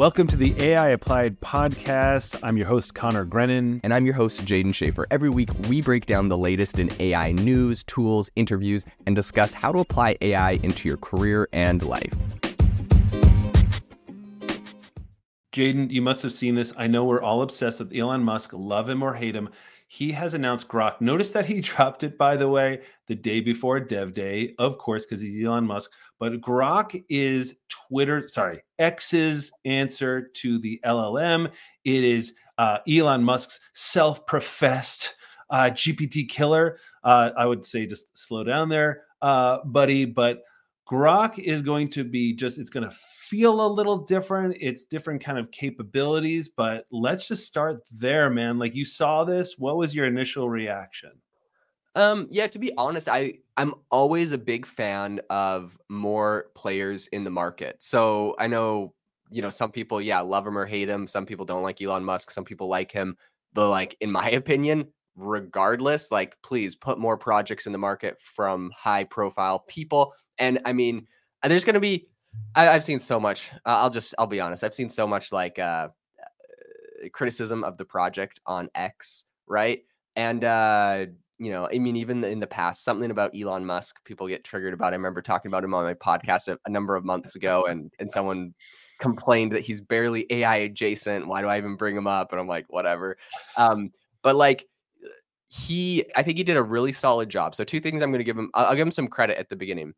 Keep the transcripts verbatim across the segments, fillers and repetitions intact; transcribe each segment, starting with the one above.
Welcome to the A I Applied Podcast. I'm your host, Connor Grennan. And I'm your host, Jaden Schaefer. Every week, we break down the latest in A I news, tools, interviews, and discuss how to apply A I into your career and life. Jaden, you must have seen this. I know we're all obsessed with Elon Musk. Love him or hate him. He has announced Grok. Notice that he dropped it, by the way, the day before Dev Day, of course, because he's Elon Musk. But Grok is Twitter, sorry, X's answer to the L L M. It is uh, Elon Musk's self-professed uh, G P T killer. Uh, I would say just slow down there, uh, buddy. But Grok is going to be just, it's going to feel a little different. It's different kind of capabilities, but let's just start there, man. Like, you saw this. What was your initial reaction? Um, yeah, to be honest, I, I'm always a big fan of more players in the market. So I know, you know, some people, yeah, love him or hate him. Some people don't like Elon Musk. Some people like him. But like, in my opinion, regardless, like, please put more projects in the market from high profile people. And I mean, there's going to be, I, I've seen so much, uh, I'll just, I'll be honest. I've seen so much like uh, criticism of the project on X, right? And, uh, you know, I mean, even in the past, something about Elon Musk, people get triggered about. I remember talking about him on my podcast a, a number of months ago, and and someone complained that he's barely A I adjacent. Why do I even bring him up? And I'm like, whatever. Um, but like, he, I think he did a really solid job. So two things I'm going to give him, I'll, I'll give him some credit at the beginning.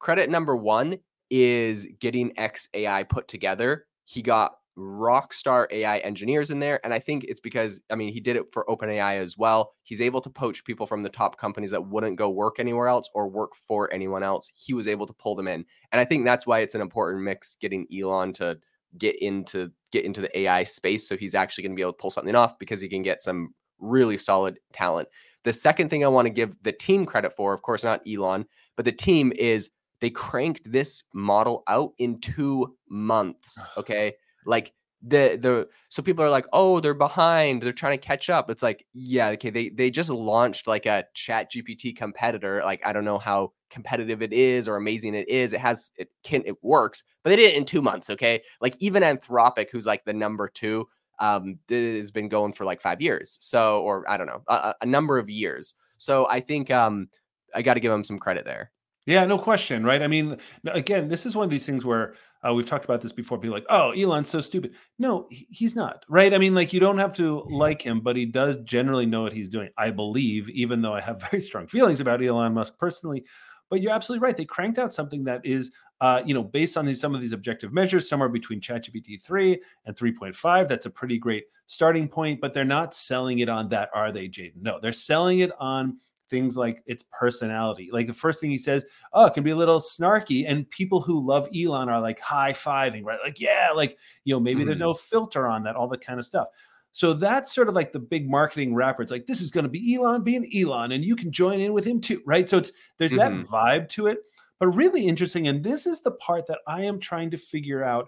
Credit number one is getting X A I put together. He got rock star A I engineers in there. And I think it's because, I mean, he did it for OpenAI as well. He's able to poach people from the top companies that wouldn't go work anywhere else or work for anyone else. He was able to pull them in. And I think that's why it's an important mix, getting Elon to get into, get into the A I space. So he's actually going to be able to pull something off because he can get some really solid talent. The second thing I want to give the team credit for, of course, not Elon, but the team, is they cranked this model out in two months. Okay. Like the, the, so people are like, oh, they're behind, they're trying to catch up. It's like, yeah, okay. They, they just launched like a chat G P T competitor. Like, I don't know how competitive it is or amazing it is. It has, it can, it works, but they did it in two months. Okay. Like, even Anthropic, who's like the number two, um, has been going for like five years. So, or I don't know, a, a number of years. So I think, um, I got to give them some credit there. Yeah, no question, right? I mean, again, this is one of these things where uh, we've talked about this before. People are like, oh, Elon's so stupid. No, he's not, right? I mean, like, you don't have to like him, but he does generally know what he's doing, I believe, even though I have very strong feelings about Elon Musk personally. But you're absolutely right. They cranked out something that is, uh, you know, based on these, some of these objective measures, somewhere between ChatGPT three and three point five. That's a pretty great starting point, but they're not selling it on that, are they, Jaden? No, they're selling it on things like its personality. Like, the first thing he says, oh, it can be a little snarky. And people who love Elon are like high-fiving, right? Like, yeah, like, you know, maybe mm. there's no filter on that, all that kind of stuff. So that's sort of like the big marketing wrapper. It's like, this is going to be Elon being Elon, and you can join in with him too, right? So it's there's mm-hmm. that vibe to it, but really interesting. And this is the part that I am trying to figure out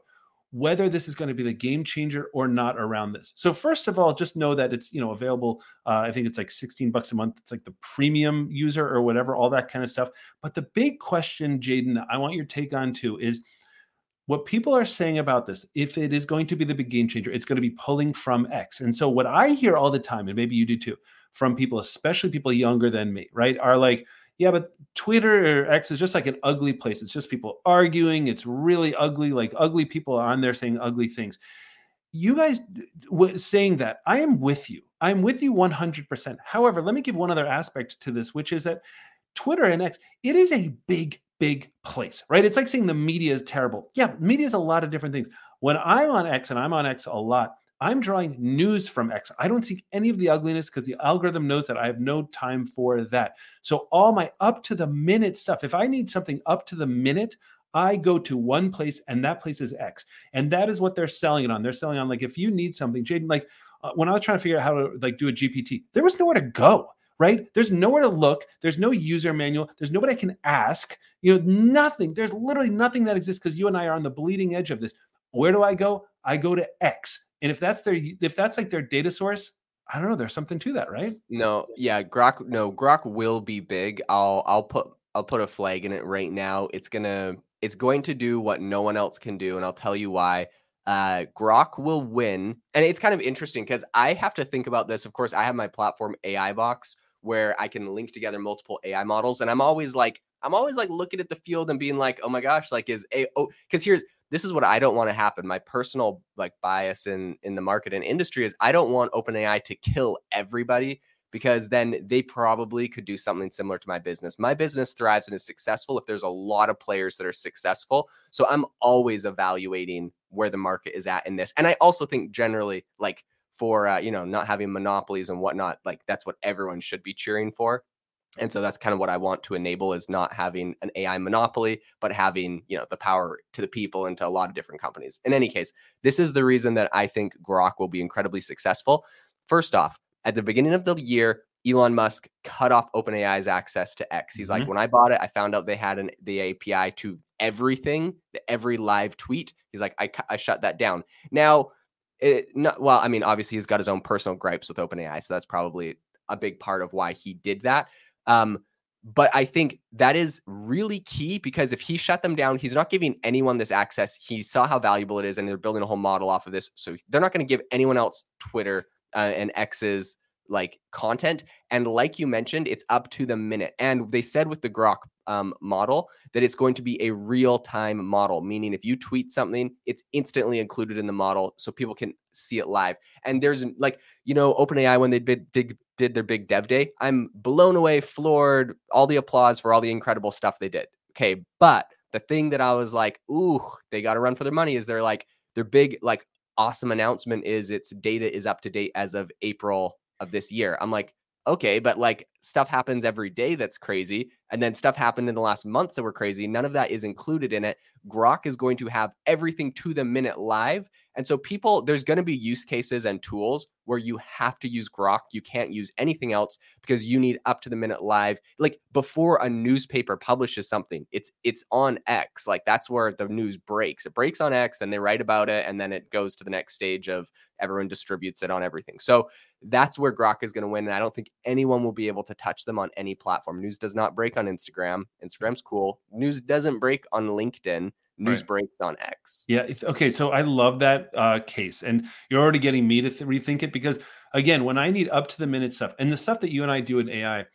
whether this is going to be the game changer or not around this. So first of all, just know that it's, you know, available. Uh, I think it's like sixteen bucks a month. It's like the premium user or whatever, all that kind of stuff. But the big question, Jaden, I want your take on too, is what people are saying about this. If it is going to be the big game changer, it's going to be pulling from X. And so what I hear all the time, and maybe you do too, from people, especially people younger than me, right, are like, yeah, but Twitter or X is just like an ugly place. It's just people arguing. It's really ugly. Like, ugly people are on there saying ugly things. You guys w- saying that, I am with you. I'm with you one hundred percent. However, let me give one other aspect to this, which is that Twitter and X, it is a big, big place, right? It's like saying the media is terrible. Yeah, media is a lot of different things. When I'm on X, and I'm on X a lot, I'm drawing news from X. I don't see any of the ugliness because the algorithm knows that I have no time for that. So all my up-to-the-minute stuff, if I need something up-to-the-minute, I go to one place, and that place is X. And that is what they're selling it on. They're selling on, like, if you need something, Jaden, like, uh, when I was trying to figure out how to, like, do a G P T, there was nowhere to go, right? There's nowhere to look. There's no user manual. There's nobody I can ask. You know, nothing. There's literally nothing that exists because you and I are on the bleeding edge of this. Where do I go? I go to X. And if that's their, if that's like their data source, I don't know. There's something to that, right? No, yeah, Grok. No, Grok will be big. I'll, I'll put, I'll put a flag in it right now. It's gonna, it's going to do what no one else can do, and I'll tell you why. uh, Grok will win. And it's kind of interesting because I have to think about this. Of course, I have my platform A I Box where I can link together multiple A I models. And I'm always like, I'm always like looking at the field and being like, oh my gosh, like is a, oh, because here's, this is what I don't want to happen. My personal like bias in, in the market and industry is I don't want OpenAI to kill everybody, because then they probably could do something similar to my business. My business thrives and is successful if there's a lot of players that are successful. So I'm always evaluating where the market is at in this. And I also think generally, like for, uh, you know, not having monopolies and whatnot, like that's what everyone should be cheering for. And so that's kind of what I want to enable, is not having an A I monopoly, but having, you know, the power to the people and to a lot of different companies. In any case, this is the reason that I think Grok will be incredibly successful. First off, at the beginning of the year, Elon Musk cut off OpenAI's access to X. He's mm-hmm. like, when I bought it, I found out they had an, the A P I to everything, every live tweet. He's like, I, I shut that down. Now, it, not, well, I mean, obviously he's got his own personal gripes with OpenAI, so that's probably a big part of why he did that. Um, but I think that is really key, because if he shut them down, he's not giving anyone this access. He saw how valuable it is, and they're building a whole model off of this. So they're not going to give anyone else Twitter Uh, and X's like content. And like you mentioned, it's up to the minute. And they said with the Grok um, model that it's going to be a real time model, meaning if you tweet something, it's instantly included in the model so people can see it live. And there's like, you know, OpenAI, when they did, did, did their big Dev Day, I'm blown away, floored, all the applause for all the incredible stuff they did. Okay. But the thing that I was like, ooh, they got to run for their money is they're like, they're big, like, awesome announcement is its data is up to date as of April of this year. I'm like, okay, but like stuff happens every day that's crazy. And then stuff happened in the last months that were crazy. None of that is included in it. Grok is going to have everything to the minute live. And so people, there's going to be use cases and tools where you have to use Grok. You can't use anything else because you need up to the minute live. Like before a newspaper publishes something, it's it's on X. Like that's where the news breaks. It breaks on X and they write about it. And then it goes to the next stage of everyone distributes it on everything. So that's where Grok is going to win. And I don't think anyone will be able to touch them on any platform. News does not break on Instagram. Instagram's cool. News doesn't break on LinkedIn. News right. breaks on X. Yeah. It's, okay. So I love that uh, case. And you're already getting me to th- rethink it, because again, when I need up to the minute stuff and the stuff that you and I do in A I,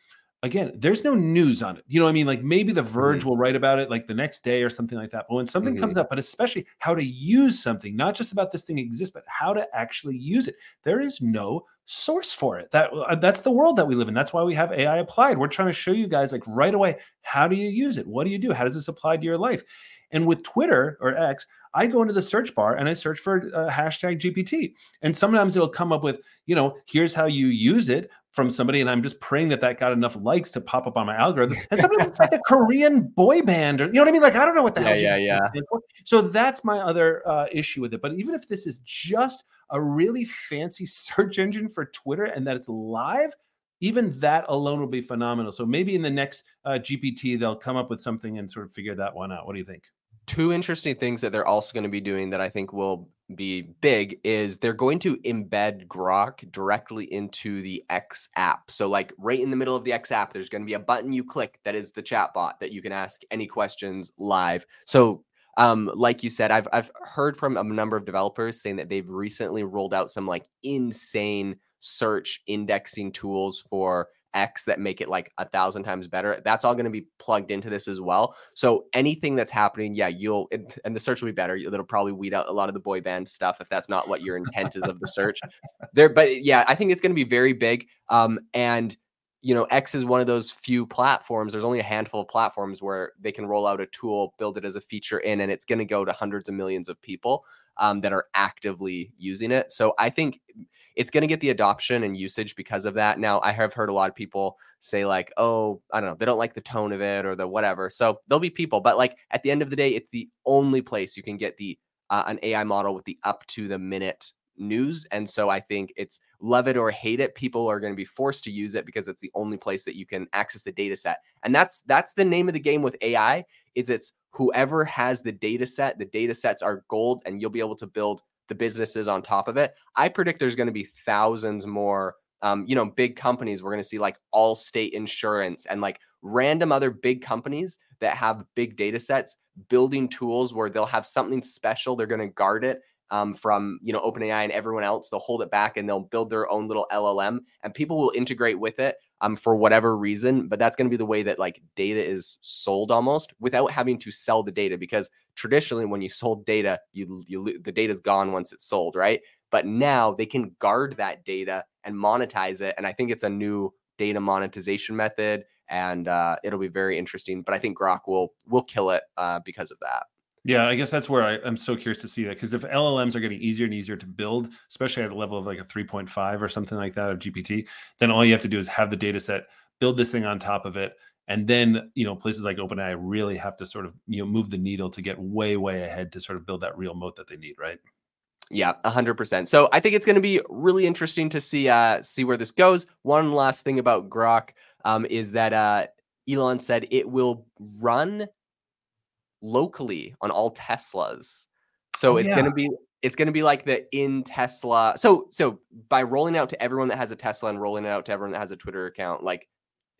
again, there's no news on it. You know what I mean? Like maybe The Verge mm-hmm. will write about it like the next day or something like that. But when something mm-hmm. comes up, but especially how to use something, not just about this thing exists, but how to actually use it. There is no source for it. That that's the world that we live in. That's why we have A I applied. We're trying to show you guys like right away, how do you use it? What do you do? How does this apply to your life? And with Twitter or X, I go into the search bar and I search for uh, hashtag G P T. And sometimes it'll come up with, you know, here's how you use it from somebody. And I'm just praying that that got enough likes to pop up on my algorithm. And sometimes it's like a Korean boy band, or, you know what I mean? Like, I don't know what the yeah, hell. Yeah, yeah, yeah. So that's my other uh, issue with it. But even if this is just a really fancy search engine for Twitter and that it's live, even that alone will be phenomenal. So maybe in the next uh, G P T, they'll come up with something and sort of figure that one out. What do you think? Two interesting things that they're also going to be doing that I think will be big is they're going to embed Grok directly into the X app. So like right in the middle of the X app, there's going to be a button you click that is the chat bot that you can ask any questions live. So um, like you said, I've I've heard from a number of developers saying that they've recently rolled out some like insane search indexing tools for X that make it like a thousand times better. That's all going to be plugged into this as well. So anything that's happening, yeah, you'll, it, and the search will be better. It'll probably weed out a lot of the boy band stuff if that's not what your intent is of the search there. But yeah, I think it's going to be very big. Um, and you know, X is one of those few platforms. There's only a handful of platforms where they can roll out a tool, build it as a feature in, and it's going to go to hundreds of millions of people um, that are actively using it. So I think it's going to get the adoption and usage because of that. Now, I have heard a lot of people say like, oh, I don't know, they don't like the tone of it or the whatever. So there'll be people, but like at the end of the day, it's the only place you can get the uh, an A I model with the up to the minute news. And so I think it's love it or hate it. People are going to be forced to use it because it's the only place that you can access the data set. And that's, that's the name of the game with A I is it's whoever has the data set, the data sets are gold, and you'll be able to build the businesses on top of it. I predict there's going to be thousands more, um, you know, big companies. We're going to see like Allstate Insurance and like random other big companies that have big data sets building tools where they'll have something special. They're going to guard it um, from, you know, OpenAI and everyone else. They'll hold it back and they'll build their own little L L M, and people will integrate with it um, for whatever reason. But that's going to be the way that like data is sold, almost without having to sell the data, because traditionally when you sold data, you, you the data is gone once it's sold, right? But now they can guard that data and monetize it. And I think it's a new data monetization method, and uh, it'll be very interesting. But I think Grok will will kill it uh, because of that. Yeah, I guess that's where I, I'm so curious to see that, because if L L Ms are getting easier and easier to build, especially at a level of like a three point five or something like that of G P T, then all you have to do is have the data set, build this thing on top of it. And then, you know, places like OpenAI really have to sort of, you know, move the needle to get way, way ahead to sort of build that real moat that they need, right? Yeah, one hundred percent. So I think it's going to be really interesting to see uh, see where this goes. One last thing about Grok um, is that uh, Elon said it will run locally on all Teslas. So it's yeah. going to be it's going to be like the in Tesla. So so by rolling out to everyone that has a Tesla and rolling it out to everyone that has a Twitter account, like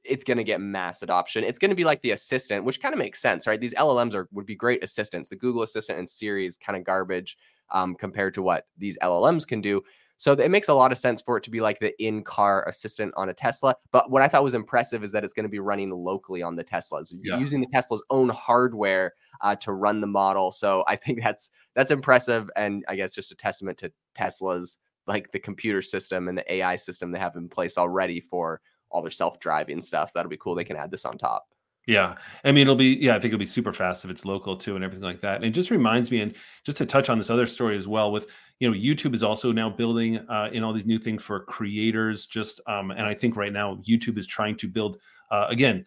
it's going to get mass adoption. It's going to be like the assistant, which kind of makes sense, right? These L L Ms are would be great assistants. The Google Assistant and Siri is kind of garbage um, compared to what these L L Ms can do. So it makes a lot of sense for it to be like the in-car assistant on a Tesla. But what I thought was impressive is that it's going to be running locally on the Teslas, yeah. using the Tesla's own hardware uh, to run the model. So I think that's that's impressive, and I guess just a testament to Tesla's, like the computer system and the A I system they have in place already for all their self-driving stuff. That'll be cool. They can add this on top. Yeah. I mean, it'll be, yeah, I think it'll be super fast if it's local too and everything like that. And it just reminds me, and just to touch on this other story as well with, you know, YouTube is also now building uh, in all these new things for creators just, um, and I think right now YouTube is trying to build, uh, again,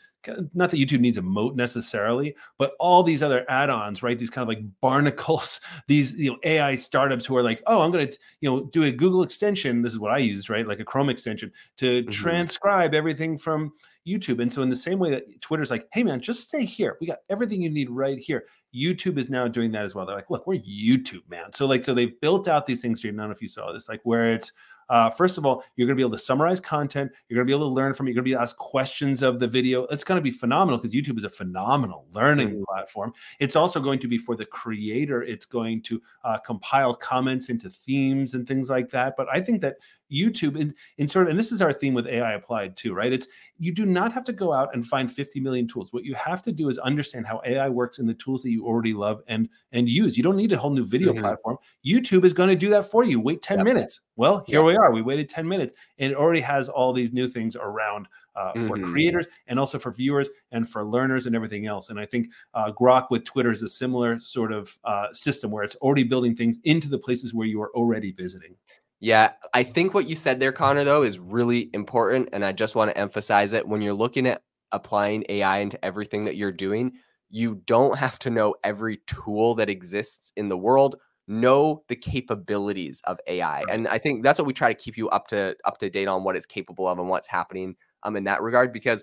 not that YouTube needs a moat necessarily, but all these other add-ons, right? These kind of like barnacles, these, you know, A I startups who are like, oh, I'm going to, you know, do a Google extension. This is what I use, right? Like a Chrome extension to mm-hmm. transcribe everything from YouTube. And so in the same way that Twitter's like, hey man, just stay here. We got everything you need right here. YouTube is now doing that as well. They're like, look, we're YouTube, man. So like, so they've built out these things, Jaden. I don't know if you saw this, like where it's, Uh, first of all, you're going to be able to summarize content. You're going to be able to learn from it. You're going to be able to ask questions of the video. It's going to be phenomenal because YouTube is a phenomenal learning mm-hmm. platform. It's also going to be for the creator. It's going to uh, compile comments into themes and things like that. But I think that YouTube, in, in sort of, and this is our theme with A I applied too, right? It's you do not have to go out and find fifty million tools. What you have to do is understand how A I works in the tools that you already love and and use. You don't need a whole new video mm-hmm. platform. YouTube is going to do that for you. Wait ten yep. minutes. Well, here yep. we are. We waited ten minutes, and it already has all these new things around uh, for mm-hmm. creators and also for viewers and for learners and everything else. And I think uh, Grok with Twitter is a similar sort of uh, system where it's already building things into the places where you are already visiting. Yeah, I think what you said there, Connor, though, is really important. And I just want to emphasize it. When you're looking at applying A I into everything that you're doing, you don't have to know every tool that exists in the world. Know the capabilities of A I. And I think that's what we try to keep you up to up to date on, what it's capable of and what's happening um, in that regard. Because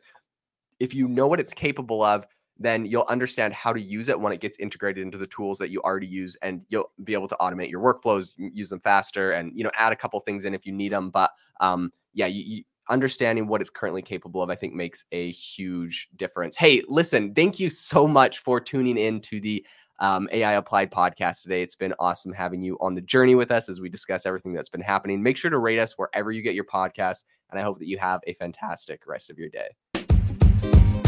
if you know what it's capable of, then you'll understand how to use it when it gets integrated into the tools that you already use, and you'll be able to automate your workflows, use them faster, and, you know, add a couple things in if you need them. But um, yeah, you, you, understanding what it's currently capable of, I think, makes a huge difference. Hey, listen, thank you so much for tuning in to the um, A I Applied podcast today. It's been awesome having you on the journey with us as we discuss everything that's been happening. Make sure to rate us wherever you get your podcasts, and I hope that you have a fantastic rest of your day.